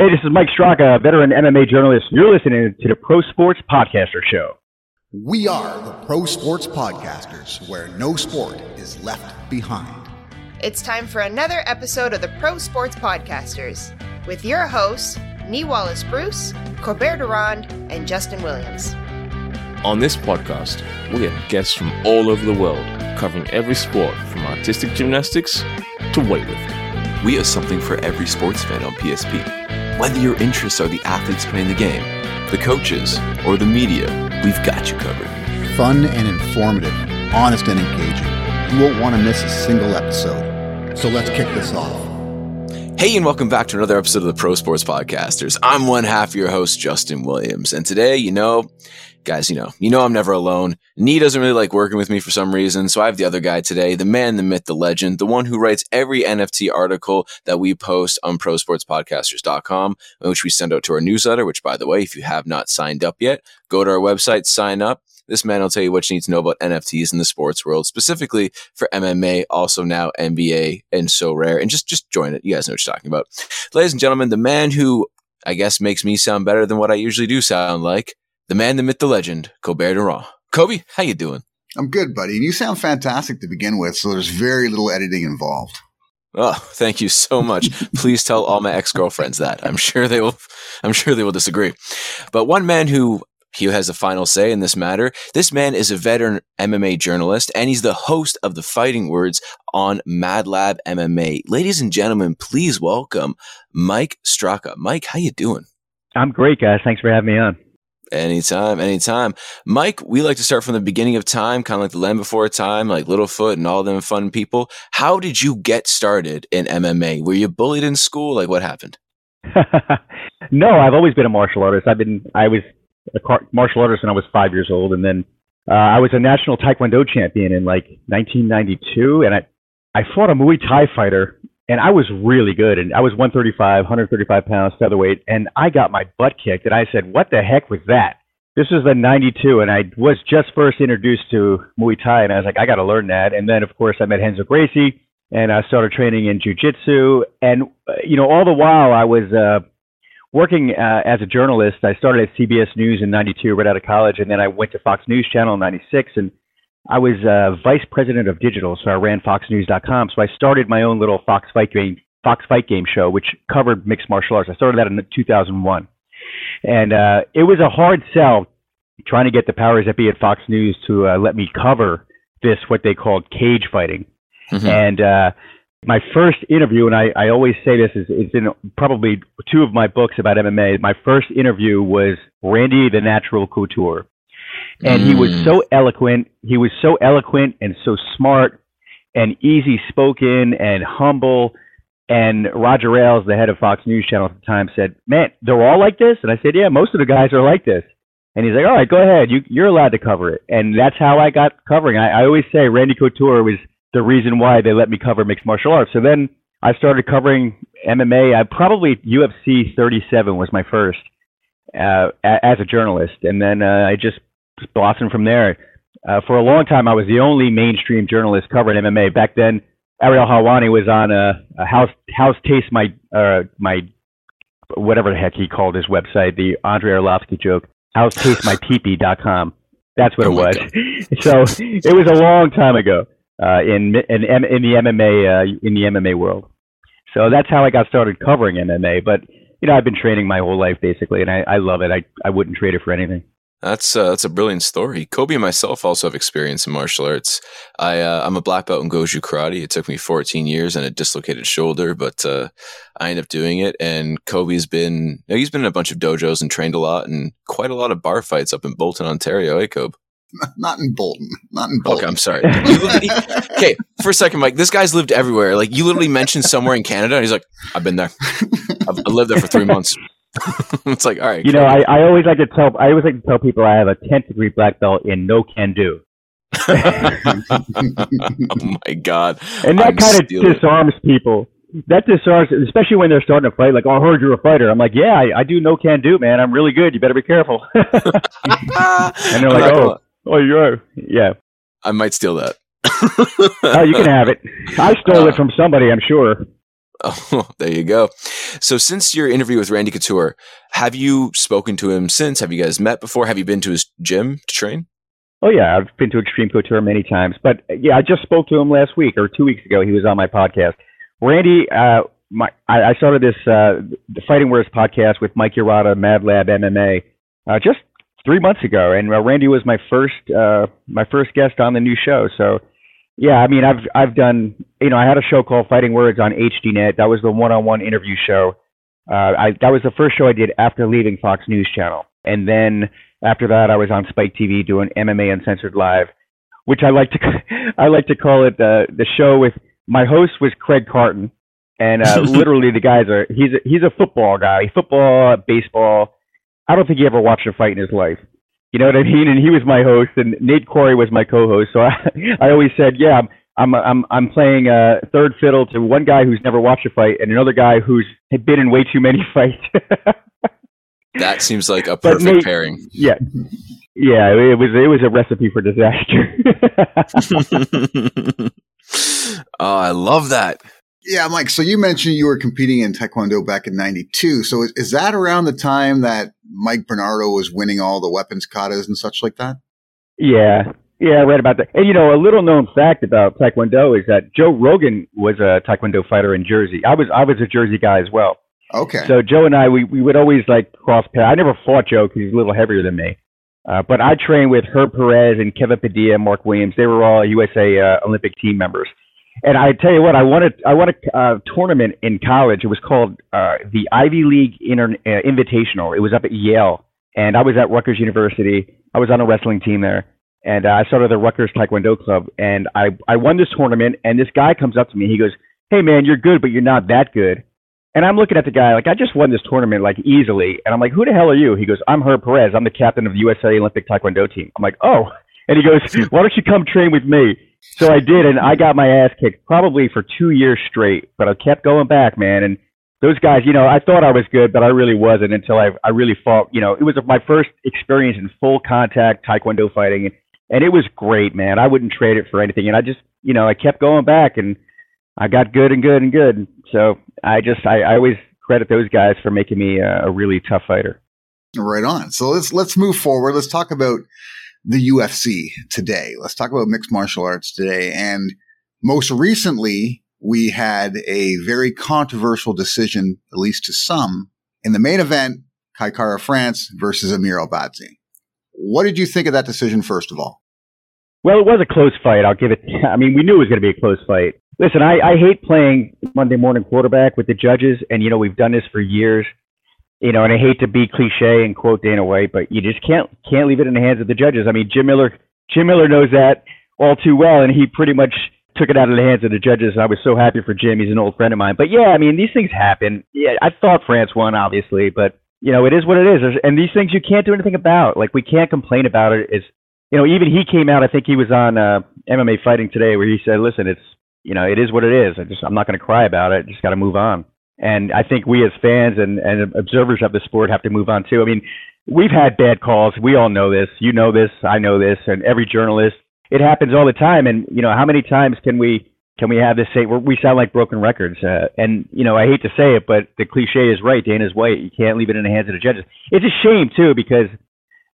Hey, this is Mike Straka, a veteran MMA journalist. You're listening to the Pro Sports Podcaster Show. We are the Pro Sports Podcasters, where no sport is left behind. It's time for another episode of the Pro Sports Podcasters with your hosts, Nee Wallace-Bruce, Corbert Durand, and Justin Williams. On this podcast, we have guests from all over the world, covering every sport from artistic gymnastics to weightlifting. We are something for every sports fan on PSP. Whether your interests are the athletes playing the game, the coaches, or the media, we've got you covered. Fun and informative, honest and engaging. You won't want to miss a single episode. So let's kick this off. Hey, and welcome back to another episode of the Pro Sports Podcasters. I'm one half of your host, Justin Williams. And today, you know, guys, I'm never alone. Nee doesn't really like working with me for some reason, so I have the other guy today, the man, the myth, the legend, the one who writes every NFT article that we post on prosportspodcasters.com, which we send out to our newsletter, which, by the way, if you have not signed up yet, go to our website, sign up. This man will tell you what you need to know about NFTs in the sports world, specifically for MMA, also now NBA, and So Rare. And just join it. You guys know what you're talking about. Ladies and gentlemen, the man who, I guess, makes me sound better than what I usually do sound like, the man, the myth, the legend, Colbert Durand. Kobe, how you doing? I'm good, buddy. And you sound fantastic to begin with, so there's very little editing involved. Oh, thank you so much. Please tell all my ex-girlfriends that. I'm sure they will disagree. But one man who... he has the final say in this matter. This man is a veteran MMA journalist, and he's the host of The Fighting Words on Mad Lab MMA. Ladies and gentlemen, please welcome Mike Straka. Mike, how you doing? I'm great, guys. Thanks for having me on. Anytime. Mike, we like to start from the beginning of time, kind of like the land before time, like Littlefoot and all them fun people. How did you get started in MMA? Were you bullied in school? Like, what happened? No, I've always been a martial artist. I was a martial artist when I was 5 years old, and then I was a national taekwondo champion in like 1992, and I fought a Muay Thai fighter, and I was really good, and I was 135 pounds featherweight, and I got my butt kicked, and I said, what the heck was that? This is the 92, and I was just first introduced to Muay Thai, and I was like, I got to learn that. And then, of course, I met Hanzo Gracie, and I started training in jiu-jitsu, and all the while I was working as a journalist. I started at CBS News in 92, right out of college, and then I went to Fox News Channel in 96, and I was vice president of digital, so I ran foxnews.com. So I started my own little Fox Fight Game show, which covered mixed martial arts. I started that in 2001, and it was a hard sell trying to get the powers that be at Fox News to let me cover this, what they called cage fighting. Mm-hmm. And my first interview, and I always say this, it's in probably two of my books about MMA. My first interview was Randy the Natural Couture. And he was so eloquent. He was so eloquent and so smart and easy-spoken and humble. And Roger Ailes, the head of Fox News Channel at the time, said, man, they're all like this? And I said, yeah, most of the guys are like this. And he's like, all right, go ahead. You're allowed to cover it. And that's how I got covering. I always say Randy Couture was the reason why they let me cover mixed martial arts. So then I started covering MMA. I probably UFC 37 was my first as a journalist. And then I just blossomed from there. For a long time, I was the only mainstream journalist covering MMA. Back then, Ariel Helwani was on a House Taste, my whatever the heck he called his website, the Andre Orlovsky joke, housetasteMyPeepee.com. That's what it was. So it was a long time ago. In the MMA world. So that's how I got started covering MMA. But I've been training my whole life basically, and I love it. I wouldn't trade it for anything. That's a brilliant story. Kobe and myself also have experience in martial arts. I'm a black belt in Goju Karate. It took me 14 years and a dislocated shoulder, but I ended up doing it. And Kobe's been in a bunch of dojos and trained a lot, and quite a lot of bar fights up in Bolton, Ontario. Hey, Kobe. Not in Bolton. Okay, I'm sorry. Okay, for a second, Mike, this guy's lived everywhere. Like, you literally mentioned somewhere in Canada, and he's like, I've been there. I lived there for 3 months. It's like, all right. You know, I always like to tell people I have a 10th degree black belt in no can do. Oh, my God. And that kind of disarms people. That disarms, especially when they're starting to fight. Like, oh, I heard you're a fighter. I'm like, yeah, I do no can do, man. I'm really good. You better be careful. And they're like, Oh, you are. Yeah. I might steal that. Oh, you can have it. I stole it from somebody, I'm sure. Oh, there you go. So since your interview with Randy Couture, have you spoken to him since? Have you guys met before? Have you been to his gym to train? Oh, yeah. I've been to Extreme Couture many times. But, yeah, I just spoke to him last week or 2 weeks ago. He was on my podcast. Randy, I started this the Fighting Words podcast with Mike Urata, Mad Lab MMA, just 3 months ago. And Randy was my first guest on the new show. So, yeah, I mean, I've done, you know, I had a show called Fighting Words on HDNet. That was the one-on-one interview show. That was the first show I did after leaving Fox News Channel. And then after that, I was on Spike TV doing MMA Uncensored Live, which I like to call it the show with my host was Craig Carton. And literally the guys are, he's a football guy, football, baseball. I don't think he ever watched a fight in his life. You know what I mean? And he was my host, and Nate Corey was my co-host. So I always said, yeah, I'm playing third fiddle to one guy who's never watched a fight and another guy who's been in way too many fights. That seems like a perfect pairing. Yeah. Yeah, it was a recipe for disaster. Oh, I love that. Yeah, Mike, so you mentioned you were competing in Taekwondo back in 92. So is that around the time that Mike Bernardo was winning all the weapons katas and such like that? Yeah, right about that. And, you know, a little known fact about Taekwondo is that Joe Rogan was a Taekwondo fighter in Jersey. I was a Jersey guy as well. Okay. So Joe and I, we would always like cross paths. I never fought Joe because he's a little heavier than me. But I trained with Herb Perez and Kevin Padilla and Mark Williams. They were all USA Olympic team members. And I tell you what, I won a tournament in college. It was called the Ivy League Invitational. It was up at Yale, and I was at Rutgers University. I was on a wrestling team there, and I started the Rutgers Taekwondo Club. And I won this tournament, and this guy comes up to me. He goes, "Hey, man, you're good, but you're not that good." And I'm looking at the guy like, I just won this tournament like easily. And I'm like, "Who the hell are you?" He goes, "I'm Herb Perez. I'm the captain of the USA Olympic Taekwondo team." I'm like, "Oh." And he goes, "Why don't you come train with me?" So I did, and I got my ass kicked probably for 2 years straight, but I kept going back, man. And those guys, you know, I thought I was good, but I really wasn't until I really fought. You know, it was my first experience in full contact Taekwondo fighting, and it was great, man. I wouldn't trade it for anything. And I just, you know, I kept going back, and I got good and good and good. So I always credit those guys for making me a really tough fighter. Right on. So let's move forward. Let's talk about the UFC today. Let's talk about mixed martial arts today. And most recently, we had a very controversial decision, at least to some, in the main event, Kai Kara-France versus Amir Albazi. What did you think of that decision, first of all? Well, it was a close fight. I'll give it. I mean, we knew it was going to be a close fight. Listen, I hate playing Monday morning quarterback with the judges. And, you know, we've done this for years. You know, and I hate to be cliche and quote Dana White, but you just can't leave it in the hands of the judges. I mean, Jim Miller knows that all too well, and he pretty much took it out of the hands of the judges. I was so happy for Jim. He's an old friend of mine. But, yeah, I mean, these things happen. Yeah, I thought France won, obviously, but, you know, it is what it is. And these things you can't do anything about. Like, we can't complain about it. It's, you know, even he came out, I think he was on MMA Fighting Today, where he said, listen, it's, you know, it is what it is. I'm not going to cry about it. I just got to move on. And I think we as fans and observers of the sport have to move on, too. I mean, we've had bad calls. We all know this. You know this. I know this. And every journalist, it happens all the time. And, you know, how many times can we have this say, we sound like broken records? And, you know, I hate to say it, but the cliche is right. Dana's white. You can't leave it in the hands of the judges. It's a shame, too, because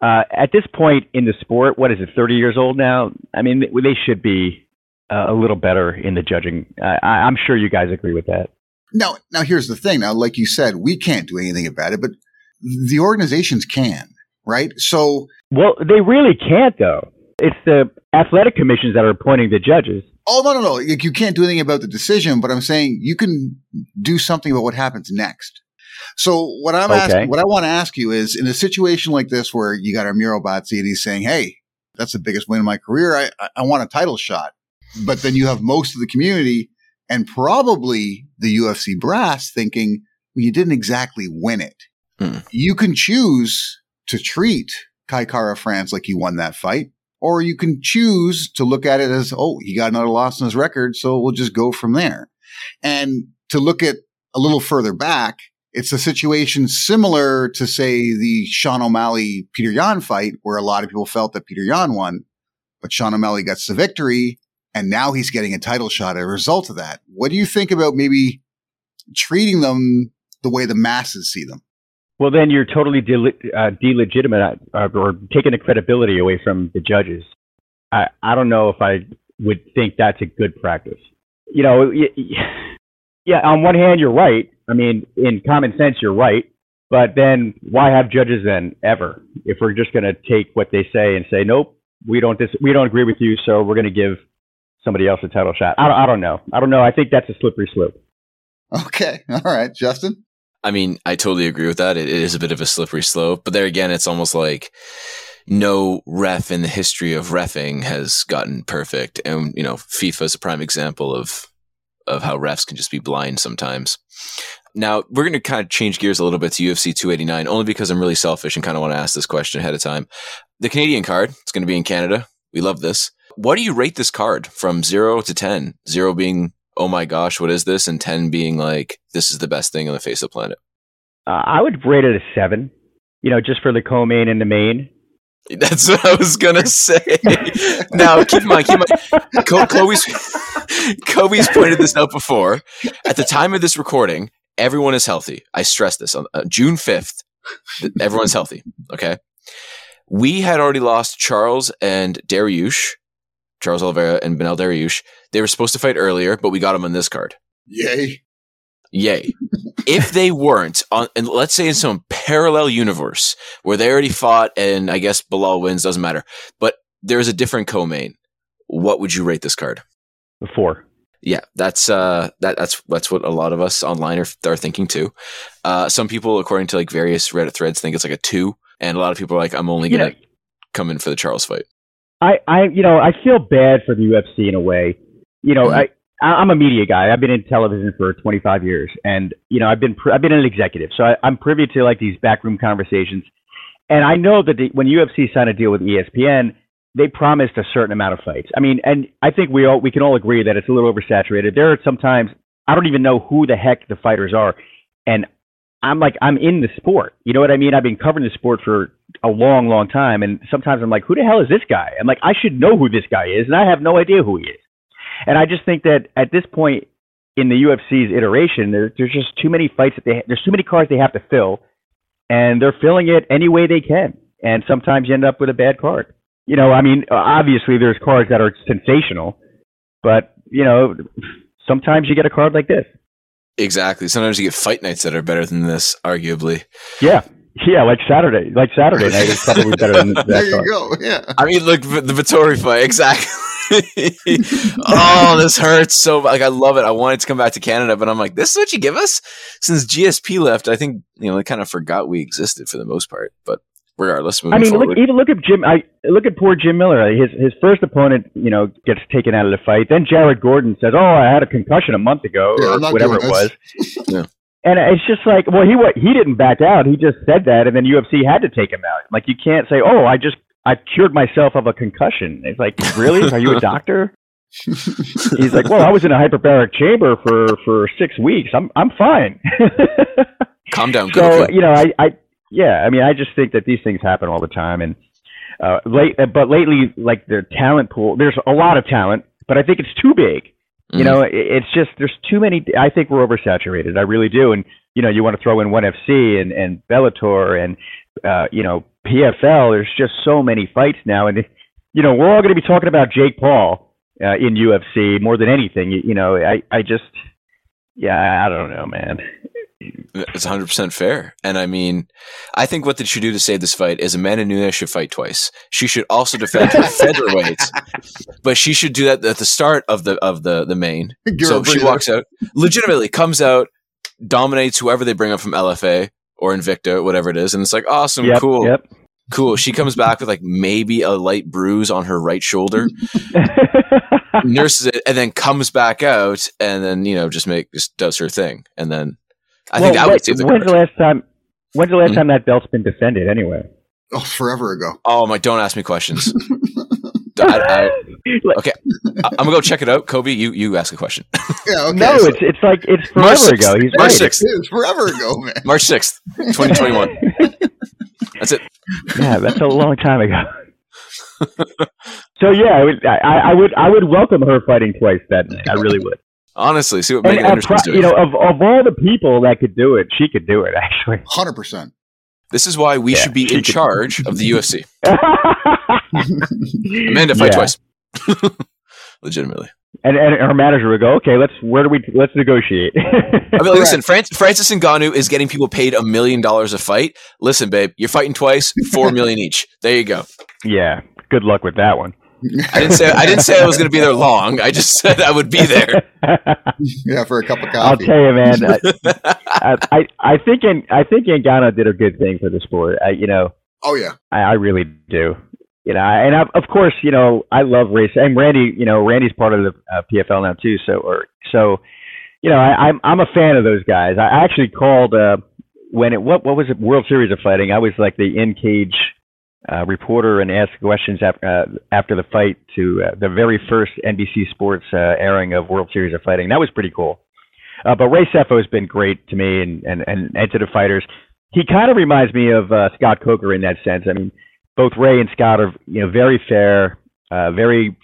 at this point in the sport, what is it, 30 years old now? I mean, they should be a little better in the judging. I'm sure you guys agree with that. Now, here's the thing. Now, like you said, we can't do anything about it, but the organizations can, right? So, well, they really can't, though. It's the athletic commissions that are appointing the judges. Oh, no. You can't do anything about the decision, but I'm saying you can do something about what happens next. So what I want to ask you is, in a situation like this where you got Amir Albazi and he's saying, hey, that's the biggest win of my career. I want a title shot. But then you have most of the community and probably the UFC brass thinking, well, you didn't exactly win it. Mm. You can choose to treat Kai Kara-France like he won that fight, or you can choose to look at it as, oh, he got another loss in his record, so we'll just go from there. And to look at a little further back, it's a situation similar to, say, the Sean O'Malley Peter Yan fight, where a lot of people felt that Peter Yan won, but Sean O'Malley gets the victory. And now he's getting a title shot as a result of that. What do you think about maybe treating them the way the masses see them. Well, then you're totally delegitimate or taking the credibility away from the judges. I don't know if I would think that's a good practice. You know, yeah, on one hand, you're right. I mean, in common sense, you're right. But then why have judges then ever if we're just going to take what they say and say, nope, we don't agree with you, so we're going to give somebody else a title shot. I don't know. I think that's a slippery slope. Okay. All right. Justin? I mean, I totally agree with that. It is a bit of a slippery slope. But there again, it's almost like no ref in the history of reffing has gotten perfect. And, you know, FIFA is a prime example of how refs can just be blind sometimes. Now, we're going to kind of change gears a little bit to UFC 289, only because I'm really selfish and kind of want to ask this question ahead of time. The Canadian card, it's going to be in Canada. We love this. What do you rate this card from 0 to 10? 0 being, oh my gosh, what is this? And 10 being like, this is the best thing on the face of the planet. I would rate it a 7, you know, just for the co-main and the main. That's what I was going to say. Now, keep in mind, Kobe's pointed this out before. At the time of this recording, everyone is healthy. I stress this on June 5th. Everyone's healthy. Okay. We had already lost Charles and Dariush. Charles Oliveira and Benel Dariush. They were supposed to fight earlier, but we got them on this card. Yay. If they weren't on, and let's say in some parallel universe where they already fought and I guess Bilal wins, doesn't matter, but there's a different co-main, what would you rate this card? 4. Yeah, that's what a lot of us online are thinking too. Some people, according to like various Reddit threads, think it's like a 2. And a lot of people are like, I'm only going to come in for the Charles fight. I feel bad for the UFC in a way. You know, I'm a media guy. I've been in television for 25 years, and you know, I've been an executive, so I'm privy to like these backroom conversations. And I know that when UFC signed a deal with ESPN, they promised a certain amount of fights. I mean, and I think we can all agree that it's a little oversaturated. There are sometimes I don't even know who the heck the fighters are, and I'm in the sport. You know what I mean? I've been covering the sport for a long, long time. And sometimes I'm like, who the hell is this guy? I'm like, I should know who this guy is. And I have no idea who he is. And I just think that at this point in the UFC's iteration, there's just too many fights. There's too many cards they have to fill. And they're filling it any way they can. And sometimes you end up with a bad card. You know, I mean, obviously there's cards that are sensational. But, you know, sometimes you get a card like this. Exactly. Sometimes you get fight nights that are better than this, arguably. Yeah. Yeah, like Saturday night is probably better than that. There you go, yeah. I mean, look, the Vettori fight, exactly. Oh, this hurts so bad. Like, I love it. I wanted to come back to Canada, but I'm like, this is what you give us? Since GSP left, I think, you know, they kind of forgot we existed for the most part, but regardless, moving forward. Look at poor Jim Miller. His first opponent, you know, gets taken out of the fight. Then Jared Gordon says, "Oh, I had a concussion a month ago," or whatever it was. Yeah. And it's just like, well, he didn't back out. He just said that, and then UFC had to take him out. Like, you can't say, "Oh, I cured myself of a concussion." It's like, really? Are you a doctor? He's like, "Well, I was in a hyperbaric chamber for 6 weeks. I'm fine." Calm down. So you know, Yeah, I mean, I just think that these things happen all the time, and but lately, like the talent pool, there's a lot of talent, but I think it's too big. Mm-hmm. You know, it's just there's too many. I think we're oversaturated. I really do. And you know, you want to throw in ONE FC and Bellator and you know, PFL. There's just so many fights now, and you know, we're all going to be talking about Jake Paul in UFC more than anything. You know, I don't know, man. It's 100% fair. And I mean, I think what they should do to save this fight is Amanda Nunes should fight twice. She should also defend her featherweight, but she should do that at the start of the main. So she walks out, legitimately comes out, dominates whoever they bring up from LFA or Invicta, whatever it is. And it's like, awesome, cool. She comes back with like maybe a light bruise on her right shoulder, nurses it, and then comes back out and then, you know, just does her thing. And then, when's the last time that belt's been defended anyway? Oh, forever ago. Oh my! Don't ask me questions. Okay, I'm gonna go check it out. Kobe, you ask a question. Yeah. Okay, no, so it's like it's forever ago. He's March 6th. It's forever ago, man. March 6th, 2021. That's it. Yeah, that's a long time ago. So yeah, I would welcome her fighting twice that night. I really would. Honestly, see what Megan Anderson's doing. You know, of all the people that could do it, she could do it, actually. 100%. This is why we should be in charge of the UFC. Amanda, fight twice. Legitimately. And her manager would go, okay, let's negotiate. I mean, listen, Francis Ngannou is getting people paid $1 million a fight. Listen, babe, you're fighting twice, $4 million each. There you go. Yeah. Good luck with that one. I didn't say I was going to be there long. I just said I would be there. Yeah, for a cup of coffee. I'll tell you, man. I think Ngannou did a good thing for the sport. Oh yeah. I really do. You know, and of course, you know, I love race. And Randy, you know, Randy's part of the PFL now too. So, you know, I'm a fan of those guys. I actually called what was it? World Series of Fighting. I was like the in cage reporter and asked questions after the fight to the very first NBC Sports airing of World Series of Fighting. That was pretty cool. But Ray Seffo has been great to me and to the fighters. He kind of reminds me of Scott Coker in that sense. I mean, both Ray and Scott are, you know, very fair, very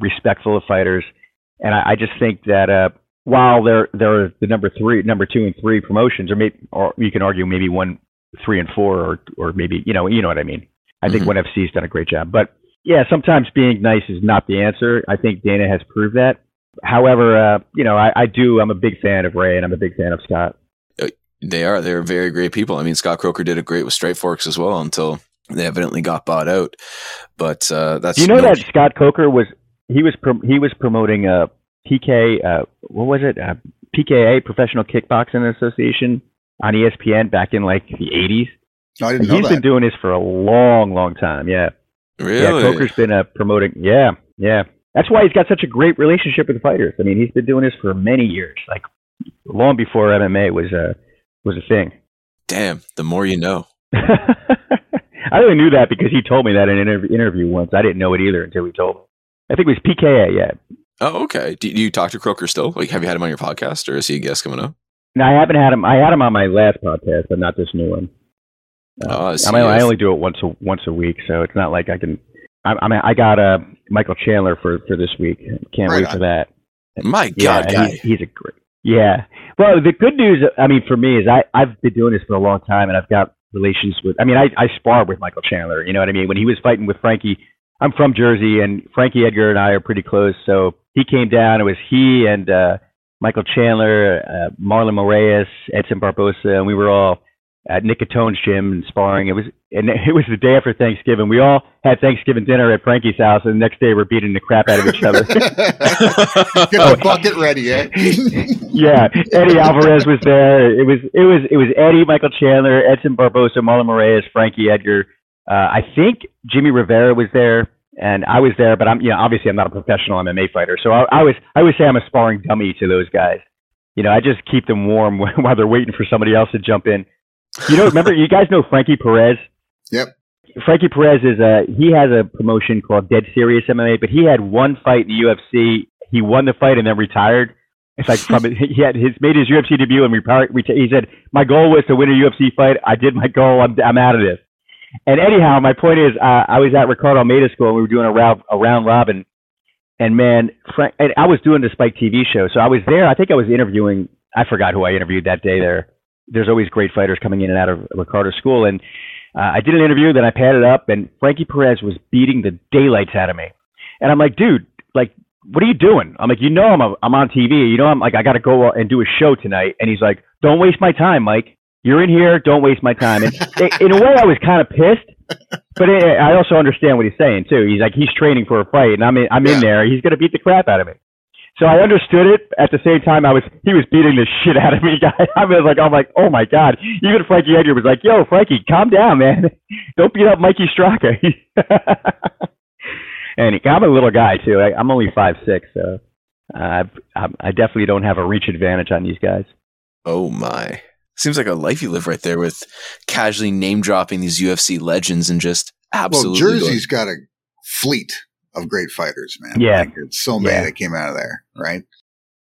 respectful of fighters, and I just think that while they're the number 2 and 3 promotions, or you can argue maybe 1, 3, and 4, or maybe you know what I mean. I think ONE FC's done a great job, but yeah, sometimes being nice is not the answer. I think Dana has proved that. However, you know, I'm a big fan of Ray and I'm a big fan of Scott. They're very great people. I mean, Scott Coker did it great with Straight Forks as well until they evidently got bought out, but that's that Scott Coker was promoting a PK. What was it? PKA, Professional Kickboxing Association, on ESPN back in like the 80s. No, I didn't know that. He's been doing this for a long, long time. Yeah, really. Yeah, Coker's been promoting. Yeah. That's why he's got such a great relationship with the fighters. I mean, he's been doing this for many years, like long before MMA was a thing. Damn, the more you know. I only knew that because he told me that in an interview once. I didn't know it either until he told me. I think it was PKA, yeah. Oh, okay. Do you talk to Coker still? Like, have you had him on your podcast, or is he a guest coming up? No, I haven't had him. I had him on my last podcast, but not this new one. I only do it once a week, so it's not like I can. I got Michael Chandler for this week. Can't wait for that. My God, guy. He's a great. Yeah. Well, the good news, I mean, for me is I've been doing this for a long time, and I've got relations with, I mean, I spar with Michael Chandler, you know what I mean? When he was fighting with Frankie, I'm from Jersey, and Frankie Edgar and I are pretty close, so he came down. It was he and Michael Chandler, Marlon Moraes, Edson Barbosa, and we were all at Nick Catone's gym and sparring. It was the day after Thanksgiving. We all had Thanksgiving dinner at Frankie's house, and the next day we're beating the crap out of each other. Get the bucket ready, eh? Yeah, Eddie Alvarez was there. It was Eddie, Michael Chandler, Edson Barbosa, Marlon Moraes, Frankie Edgar. I think Jimmy Rivera was there, and I was there. But obviously I'm not a professional MMA fighter, so I would say I'm a sparring dummy to those guys. You know, I just keep them warm while they're waiting for somebody else to jump in. You know, remember, you guys know Frankie Perez? Yep. Frankie Perez he has a promotion called Dead Serious MMA, but he had one fight in the UFC. He won the fight and then retired. It's like he made his UFC debut and he said, my goal was to win a UFC fight. I did my goal. I'm out of this. And anyhow, my point is, I was at Ricardo Almeida School and we were doing a round robin. And man, and I was doing the Spike TV show. So I was there. I think I was interviewing, I forgot who I interviewed that day there. There's always great fighters coming in and out of Ricardo School. And I did an interview, then I padded up, and Frankie Perez was beating the daylights out of me. And I'm like, dude, like, what are you doing? I'm like, I'm on TV. You know, I'm like, I got to go and do a show tonight. And he's like, don't waste my time, Mike. You're in here. Don't waste my time. And in a way, I was kind of pissed, but I also understand what he's saying, too. He's like, he's training for a fight, and I'm in there. He's going to beat the crap out of me. So I understood it. At the same time, he was beating the shit out of me, guys. I was like, I'm like, oh my God. Even Frankie Edgar was like, yo, Frankie, calm down, man. Don't beat up Mikey Straka. And I'm a little guy too. I'm only 5'6", so I definitely don't have a reach advantage on these guys. Oh my! Seems like a life you live right there with casually name dropping these UFC legends and just absolutely. Well, Jersey's got a fleet of great fighters, man. Yeah. Like, it's so many that came out of there, right?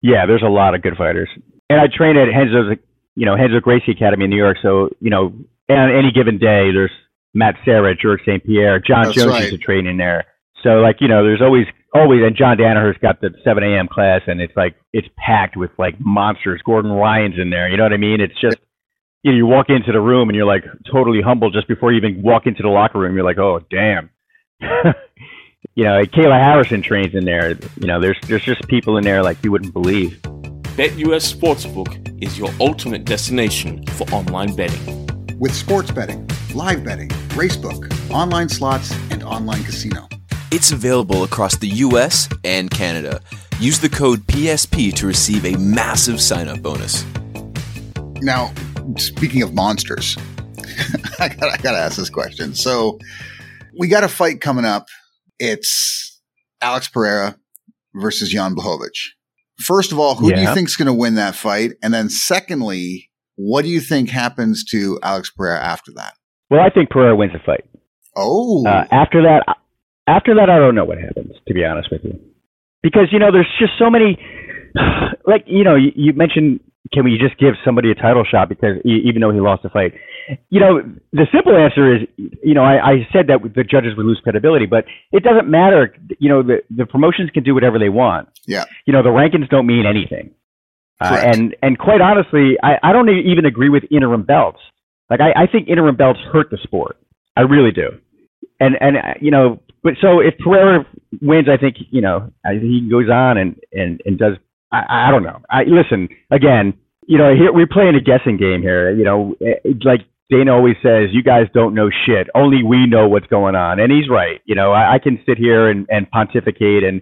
Yeah, there's a lot of good fighters. And I train at Hanzo Gracie Academy in New York. So, you know, on any given day, there's Matt Serra, George St. Pierre, John Jones used to train in there. So, like, you know, there's always always, and John Danaher's got the 7 a.m. class, and it's like it's packed with like monsters. Gordon Ryan's in there, you know what I mean? It's just, you know, you walk into the room and you're like totally humble just before you even walk into the locker room. You're like, oh damn. You know, Kayla Harrison trains in there. You know, there's just people in there like you wouldn't believe. BetUS Sportsbook is your ultimate destination for online betting. With sports betting, live betting, racebook, online slots, and online casino. It's available across the U.S. and Canada. Use the code PSP to receive a massive sign-up bonus. Now, speaking of monsters, I gotta ask this question. So, we got a fight coming up. It's Alex Pereira versus Jan Blachowicz. First of all, who do you think's going to win that fight? And then secondly, what do you think happens to Alex Pereira after that? Well, I think Pereira wins the fight. Oh. After that, I don't know what happens, to be honest with you. Because, you know, there's just so many, like, you know, you mentioned, can we just give somebody a title shot because even though he lost the fight? You know, the simple answer is, you know, I said that the judges would lose credibility, but it doesn't matter. You know, the promotions can do whatever they want. Yeah. You know, the rankings don't mean anything. And quite honestly, I don't even agree with interim belts. Like, I think interim belts hurt the sport. I really do. And you know, but so if Pereira wins, I think, you know, he goes on and does. I don't know. Listen, again, you know, here, we're playing a guessing game here. You know, like Dana always says, you guys don't know shit. Only we know what's going on. And he's right. You know, I can sit here and pontificate and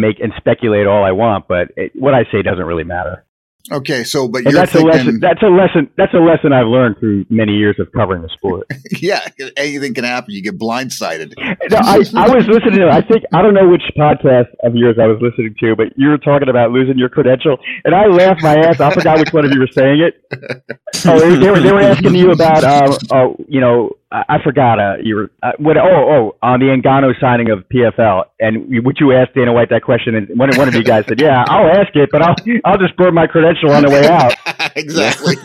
make and speculate all I want, but what I say doesn't really matter. Okay, so but you're that's thinking, a lesson I've learned through many years of covering the sport. Yeah, anything can happen. You get blindsided. No, I was listening to, I don't know which podcast of yours I was listening to, but you were talking about losing your credential, and I laughed my ass. I forgot which one of you were saying it. Oh, they were asking you about you know, I forgot you were on the Ngannou signing of PFL, and would you ask Dana White that question? And one of you guys said, "Yeah, I'll ask it, but I'll just burn my credential on the way out." Exactly.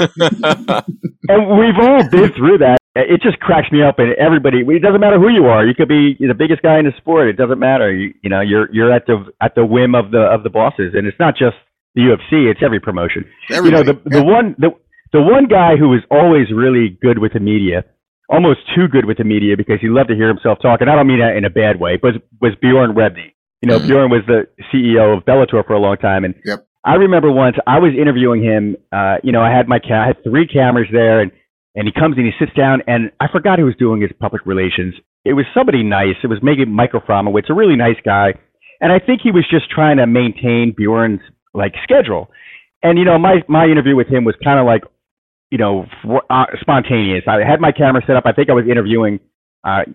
And we've all been through that. It just cracks me up. And everybody, it doesn't matter who you are. You could be the biggest guy in the sport. It doesn't matter. You know, you're at the whim of the bosses, and it's not just the UFC. It's every promotion. Everybody. You know, the one guy who is always really good with the media. Almost too good with the media because he loved to hear himself talk, and I don't mean that in a bad way, but was Bjorn Rebney. You know, Bjorn was the CEO of Bellator for a long time, and I remember once I was interviewing him. You know, I had three cameras there, and he comes and he sits down, and I forgot who was doing his public relations. It was somebody nice. It was maybe Michael Fromowitz, a really nice guy, and I think he was just trying to maintain Bjorn's like schedule. And you know, my interview with him was kind of like, you know, spontaneous. I had my camera set up. I think I was interviewing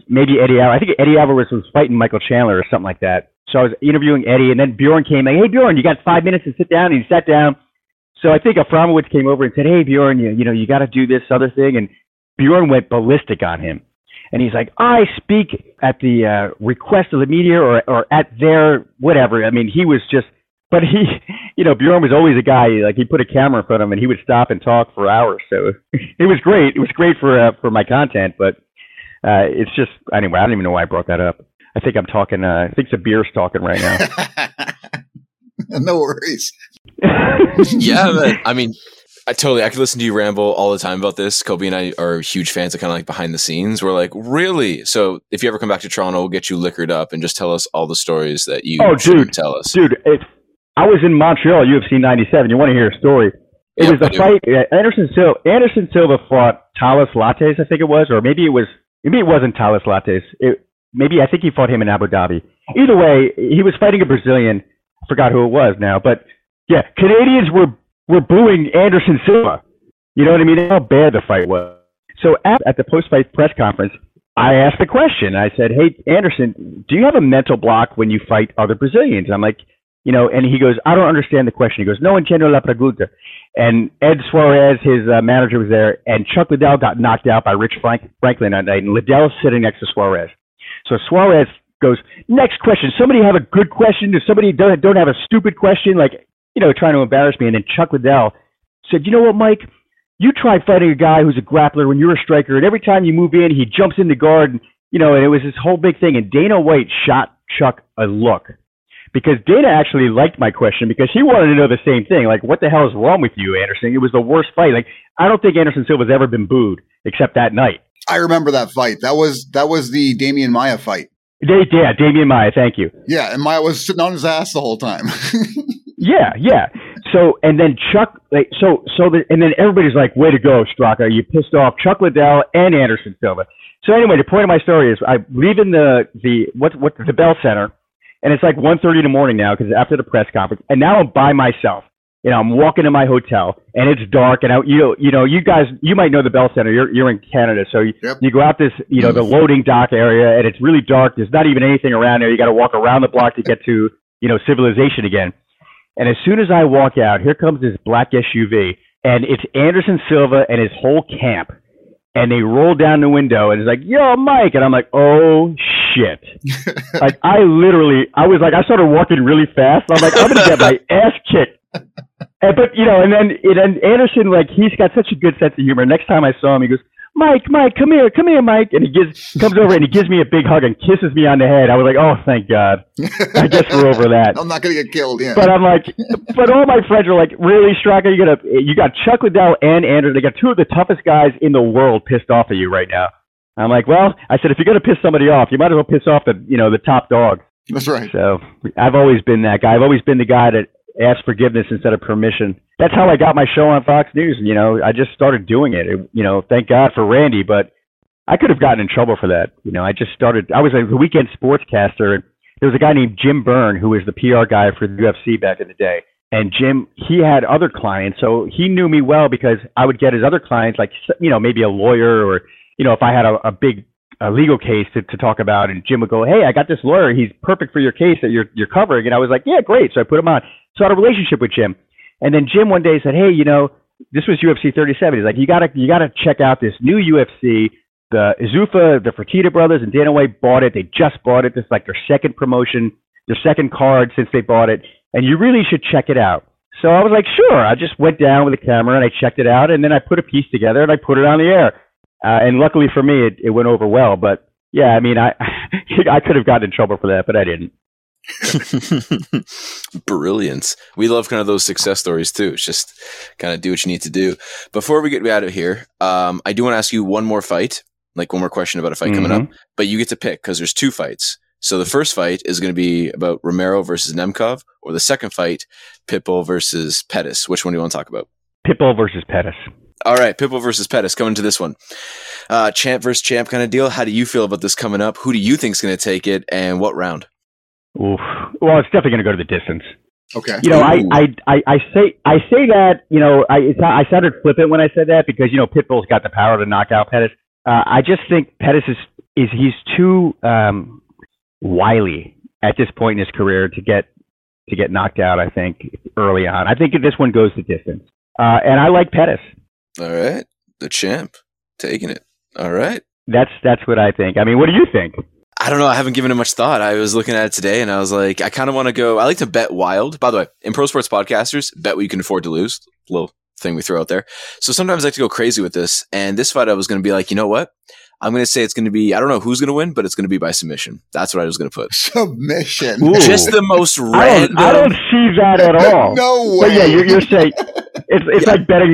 maybe Eddie. I think Eddie Alvarez was fighting Michael Chandler or something like that. So I was interviewing Eddie, and then Bjorn came like, "Hey Bjorn, you got 5 minutes to sit down?" And he sat down. So I think Aframowicz came over and said, "Hey Bjorn, you know, you got to do this other thing." And Bjorn went ballistic on him, and he's like, "I speak at the request of the media or at their whatever." I mean, he was just. But he, you know, Bjorn was always a guy, like he put a camera in front of him and he would stop and talk for hours. So it was great. It was great for my content, but it's just, anyway, I don't even know why I brought that up. I think I'm talking, I think the beer's talking right now. No worries. Yeah, man. I mean, I could listen to you ramble all the time about this. Kobe and I are huge fans of kind of like behind the scenes. We're like, really? So if you ever come back to Toronto, we'll get you liquored up and just tell us all the stories that you tell us. Dude, I was in Montreal, UFC 97. You want to hear a story? It was the fight. Anderson Silva fought Talis Lattes, I think it was, or maybe it wasn't Talis Lattes. Maybe I think he fought him in Abu Dhabi. Either way, he was fighting a Brazilian. I forgot who it was now, but yeah, Canadians were booing Anderson Silva. You know what I mean? How bad the fight was. So at the post-fight press conference, I asked the question. I said, "Hey Anderson, do you have a mental block when you fight other Brazilians?" I'm like. You know, and he goes, "I don't understand the question." He goes, "No entiendo la pregunta." And Ed Suarez, his manager, was there, and Chuck Liddell got knocked out by Rich Franklin that night, and Liddell's sitting next to Suarez. So Suarez goes, "Next question. Somebody have a good question. If somebody don't have a stupid question, like, you know, trying to embarrass me." And then Chuck Liddell said, "You know what, Mike? You tried fighting a guy who's a grappler when you're a striker, and every time you move in, he jumps in the guard, and, you know," and it was this whole big thing. And Dana White shot Chuck a look. because Dana actually liked my question because he wanted to know the same thing. Like, what the hell is wrong with you, Anderson? It was the worst fight. Like, I don't think Anderson Silva's ever been booed except that night. I remember that fight. That was the Damian Maia fight. Yeah, Damian Maia. Thank you. Yeah, and Maia was sitting on his ass the whole time. Yeah. So, and then Chuck, like, and then everybody's like, way to go, Straka. You pissed off Chuck Liddell and Anderson Silva. So anyway, the point of my story is I'm leaving the Bell Center, and it's like 1:30 in the morning now because after the press conference, and now I'm by myself. You know, I'm walking to my hotel, and it's dark, and you know, you guys, you might know the Bell Center. You're in Canada, so you go out this, you know, the loading dock area, and it's really dark. There's not even anything around there. You got to walk around the block to get to, you know, civilization again. And as soon as I walk out, here comes this black SUV, and it's Anderson Silva and his whole camp. And they roll down the window, and it's like, yo, Mike. And I'm like, oh, shit. Like, I started walking really fast. I'm like, I'm going to get my ass kicked. And Anderson, like, he's got such a good sense of humor. Next time I saw him, he goes, Mike, come here, Mike. And he comes over, and he gives me a big hug and kisses me on the head. I was like, oh, thank God. I guess we're over that. I'm not going to get killed, yeah. But I'm like, but all my friends are like, really, Straka? You got Chuck Liddell and Anderson. They got two of the toughest guys in the world pissed off at you right now. I'm like, well, I said, if you're going to piss somebody off, you might as well piss off the top dog. That's right. So I've always been that guy. I've always been the guy that asked forgiveness instead of permission. That's how I got my show on Fox News. You know, I just started doing it. You know, thank God for Randy, but I could have gotten in trouble for that. You know, I was a weekend sportscaster, and there was a guy named Jim Byrne, who was the PR guy for the UFC back in the day. And Jim, he had other clients, so he knew me well because I would get his other clients, like, you know, maybe a lawyer or, you know, if I had a big legal case to talk about, and Jim would go, hey, I got this lawyer. He's perfect for your case that you're covering. And I was like, yeah, great. So I put him on. So I had a relationship with Jim. And then Jim one day said, hey, you know, this was UFC 37. He's like, you gotta check out this new UFC. The Izuffa, the Fertitta brothers, and Dana White bought it. They just bought it. This is like their second promotion, their second card since they bought it. And you really should check it out. So I was like, sure. I just went down with a camera and I checked it out. And then I put a piece together and I put it on the air. And luckily for me, it went over well. But yeah, I mean, I could have gotten in trouble for that, but I didn't. Brilliant. We love kind of those success stories too. It's just kind of do what you need to do. Before we get out of here, I do want to ask you one more fight, like one more question about a fight coming up, but you get to pick because there's two fights. So the first fight is going to be about Romero versus Nemkov, or the second fight, Pitbull versus Pettis. Which one do you want to talk about? Pitbull versus Pettis. All right, Pitbull versus Pettis, coming to this one. Champ versus champ kind of deal. How do you feel about this coming up? Who do you think is going to take it, and what round? Oof. Well, it's definitely going to go to the distance. Okay. You know, I say that, you know, I sounded flippant when I said that because, you know, Pitbull's got the power to knock out Pettis. I just think Pettis is he's too wily at this point in his career to get knocked out, I think, early on. I think this one goes the distance. And I like Pettis. All right. The champ taking it. All right. That's what I think. I mean, what do you think? I don't know. I haven't given it much thought. I was looking at it today and I was like, I kind of want to go. I like to bet wild. By the way, in pro sports podcasters, bet what you can afford to lose. Little thing we throw out there. So sometimes I like to go crazy with this. And this fight, I was going to be like, you know what? I'm going to say it's going to be, I don't know who's going to win, but it's going to be by submission. That's what I was going to put. Submission. Ooh. Just the most random. I don't see that at all. No way. But yeah, you're saying it's like betting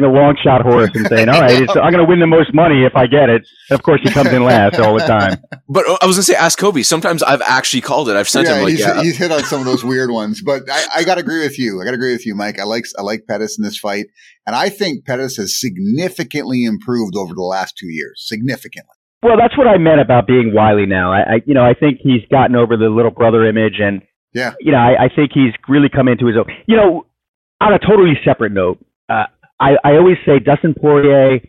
the long shot horse and saying, all right, I'm going to win the most money if I get it. And of course, he comes in last all the time. But I was going to say, ask Kobe. Sometimes I've actually called it. I've sent him like, yeah. He's hit on some of those weird ones. But I got to agree with you. I got to agree with you, Mike. I like Pettis in this fight. And I think Pettis has significantly improved over the last 2 years. Significantly. Well, that's what I meant about being wily now. I think he's gotten over the little brother image, and yeah, you know, I think he's really come into his own. You know, on a totally separate note, I always say Dustin Poirier.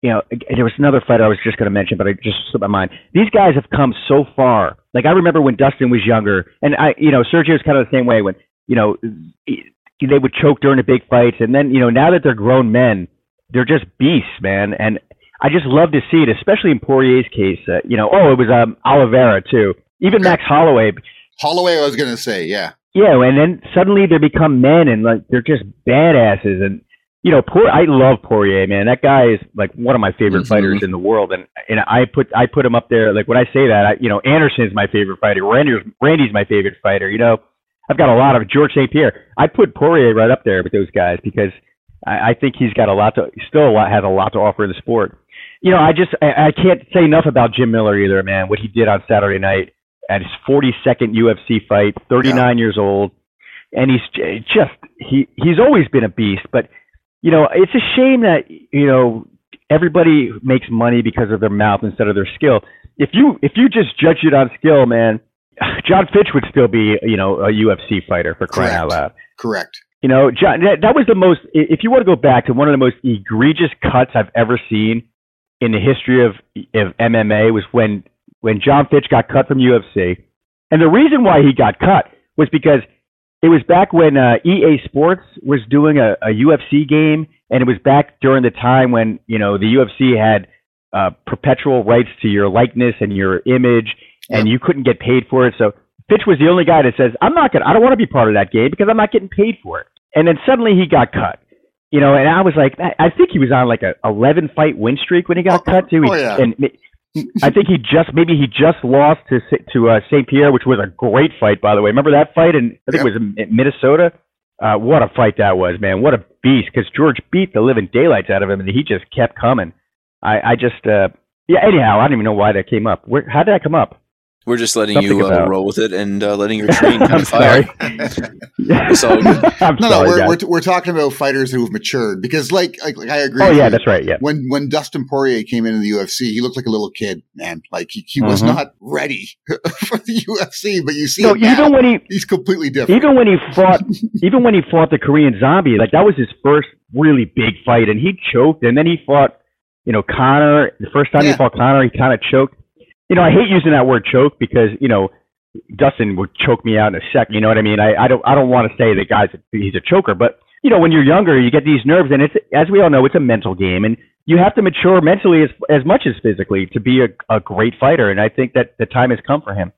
You know, there was another fighter I was just going to mention, but I just slipped my mind. These guys have come so far. Like I remember when Dustin was younger, and Sergio's kind of the same way. When they would choke during the big fights, and then now that they're grown men, they're just beasts, man, and I just love to see it, especially in Poirier's case. It was Oliveira too. Even Max Holloway. Holloway, I was going to say, yeah. Yeah, and then suddenly they become men and like they're just badasses. And you know, I love Poirier, man. That guy is like one of my favorite fighters in the world, and I put him up there. Like when I say that, Anderson's my favorite fighter. Randy's my favorite fighter. You know, I've got a lot of George St. Pierre. I put Poirier right up there with those guys because I think he's got a lot to offer in the sport. You know, I can't say enough about Jim Miller either, man. What he did on Saturday night at his 42nd UFC fight, 39 years old, and he's just he's always been a beast. But you know, it's a shame that everybody makes money because of their mouth instead of their skill. If you just judge it on skill, man, John Fitch would still be a UFC fighter for crying out loud. Correct. You know, John, that was the most. If you want to go back to one of the most egregious cuts I've ever seen in the history of MMA, was when John Fitch got cut from UFC. And the reason why he got cut was because it was back when EA Sports was doing a UFC game, and it was back during the time when the UFC had perpetual rights to your likeness and your image, and you couldn't get paid for it. So Fitch was the only guy that says, I don't want to be part of that game because I'm not getting paid for it. And then suddenly he got cut. You know, and I was like, I think he was on like a 11-fight win streak when he got cut too. And I think he just lost to St. Pierre, which was a great fight, by the way. Remember that fight? And I think it was in Minnesota. What a fight that was, man! What a beast! Because George beat the living daylights out of him, and he just kept coming. Anyhow, I don't even know why that came up. How did that come up? We're just letting you roll with it and letting your train kind of fire. It's all good. We're talking about fighters who have matured because, like I agree. Oh yeah, that's right. Yeah. When Dustin Poirier came into the UFC, he looked like a little kid, man. Like he was not ready for the UFC. But you see, he's completely different. Even when he fought the Korean Zombie, like that was his first really big fight, and he choked. And then he fought, Conor. The first time he fought Conor, he kind of choked. You know, I hate using that word choke because, Dustin would choke me out in a second. You know what I mean? I don't want to say that he's a choker, but, when you're younger, you get these nerves, and it's, as we all know, it's a mental game, and you have to mature mentally as much as physically to be a great fighter, and I think that the time has come for him.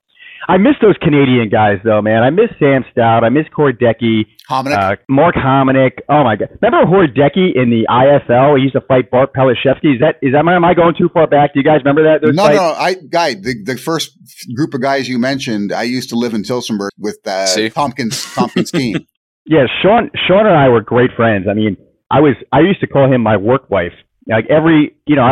I miss those Canadian guys, though, man. I miss Sam Stout. I miss Hordecki. Mark Hominick. Oh, my God. Remember Hordecki in the IFL? He used to fight Bart Pelishevsky. Am I going too far back? Do you guys remember that? The first group of guys you mentioned, I used to live in Tilsonburg with Tompkins team. Yeah, Sean and I were great friends. I mean, I used to call him my work wife. Like I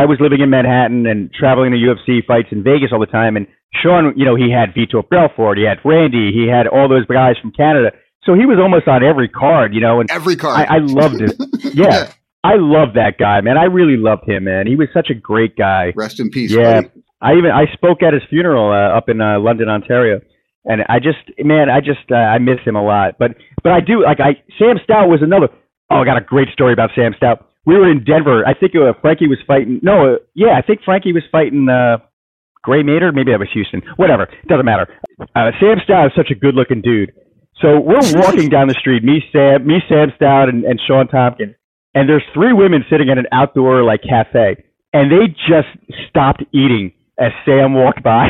was living in Manhattan and traveling to UFC fights in Vegas all the time. And Sean, he had Vitor Belfort, he had Randy, he had all those guys from Canada. So he was almost on every card, And every card. I loved it. Yeah. I loved that guy, man. I really loved him, man. He was such a great guy. Rest in peace. Yeah. Buddy. I spoke at his funeral up in London, Ontario. And I miss him a lot. But I do, Sam Stout was another. Oh, I got a great story about Sam Stout. We were in Denver. I think Frankie was fighting. I think Frankie was fighting Gray Mater. Maybe that was Houston. Whatever. Doesn't matter. Sam Stout is such a good-looking dude. So we're walking down the street, me, Sam Stout, and Sean Tompkins. And there's three women sitting at an outdoor cafe. And they just stopped eating as Sam walked by.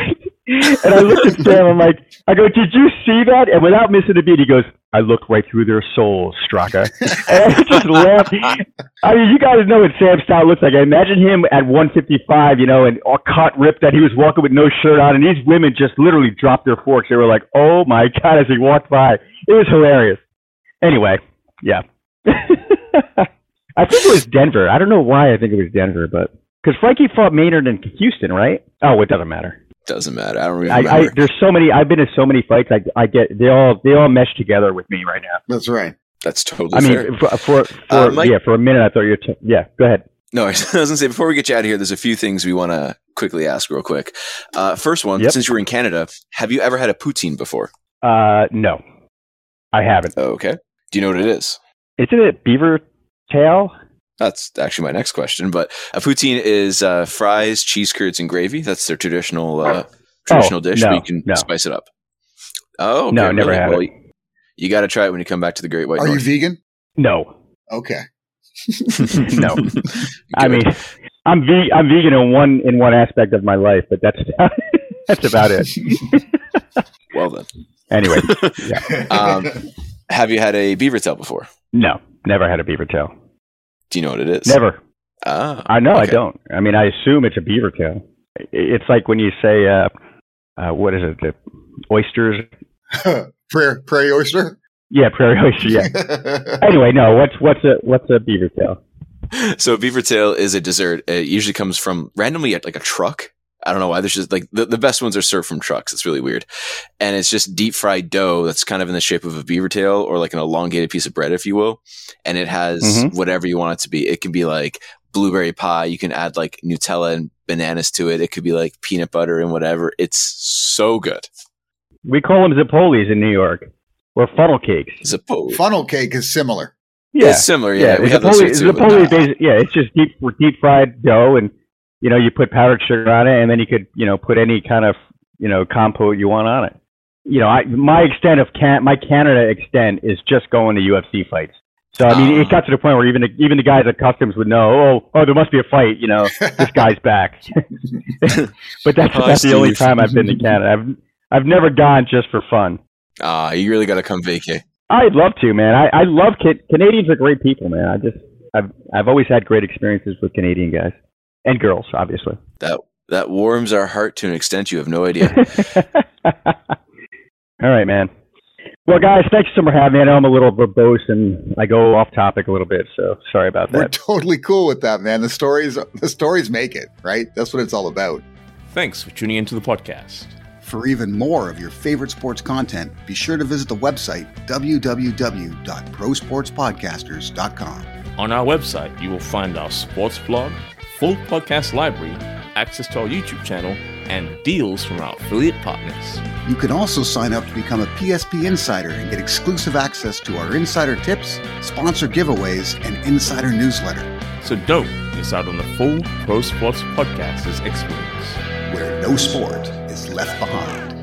And I looked at Sam. I'm like, did you see that? And without missing a beat, he goes, I looked right through their souls, Straka. And I just laughed. I mean, you guys know what Sam Stout looks like. I imagine him at 155, and all cut, ripped, that he was walking with no shirt on. And these women just literally dropped their forks. They were like, oh, my God, as he walked by. It was hilarious. Anyway, yeah. I think it was Denver. I don't know why I think it was Denver, but because Frankie fought Maynard in Houston, right? Oh, it doesn't matter. Doesn't matter. I don't remember. There's so many. I've been to so many fights. I get they all mesh together with me right now. That's right. That's totally. I mean, fair. for Mike, for a minute I thought go ahead. No, I was gonna say before we get you out of here, there's a few things we want to quickly ask real quick. First one, since you were in Canada, have you ever had a poutine before? No, I haven't. Oh, okay. Do you know what it is? Isn't it beaver tail? That's actually my next question, but a poutine is fries, cheese curds, and gravy. That's their traditional dish, but you can spice it up. Oh, okay, no, never had it. You got to try it when you come back to the Great White North. Are you vegan? No. Okay. No. I mean, I'm vegan in one aspect of my life, but that's about it. Well then. Anyway. Yeah. Have you had a beaver tail before? No, never had a beaver tail. Do you know what it is? Never. I know. Okay. I don't. I mean, I assume it's a beaver tail. It's like when you say, what is it? The oysters? Prairie oyster? Yeah, prairie oyster. Yeah. Anyway, no. What's a beaver tail? So beaver tail is a dessert. It usually comes from randomly at like a truck. I don't know why. There's just like the best ones are served from trucks. It's really weird. And it's just deep fried dough that's kind of in the shape of a beaver tail or like an elongated piece of bread, if you will. And it has whatever you want it to be. It can be like blueberry pie. You can add like Nutella and bananas to it. It could be like peanut butter and whatever. It's so good. We call them Zippolis in New York or funnel cakes. Zippoli. Funnel cake is similar. Yeah. It's similar. Yeah. We have those too, Zippoli basically, yeah. It's just deep fried dough and, you know, you put powdered sugar on it, and then you could, you know, put any kind of, you know, compote you want on it. You know, my Canada extent is just going to UFC fights. So I mean, it got to the point where even the guys at customs would know. Oh, there must be a fight. You know, this guy's back. But that's the only time I've been to Canada. I've never gone just for fun. You really got to come vacate. I'd love to, man. I love Canadians are great people, man. I've always had great experiences with Canadian guys. And girls, obviously. That warms our heart to an extent you have no idea. All right, man. Well, guys, thanks so much for having me. I know I'm a little verbose and I go off topic a little bit, so sorry about that. We're totally cool with that, man. The stories make it, right? That's what it's all about. Thanks for tuning into the podcast. For even more of your favorite sports content, be sure to visit the website www.prosportspodcasters.com. On our website, you will find our sports blog, full podcast library, access to our YouTube channel, and deals from our affiliate partners. You can also sign up to become a PSP Insider and get exclusive access to our insider tips, sponsor giveaways, and insider newsletter. So don't miss out on the full Pro Sports Podcasters experience, where no sport is left behind.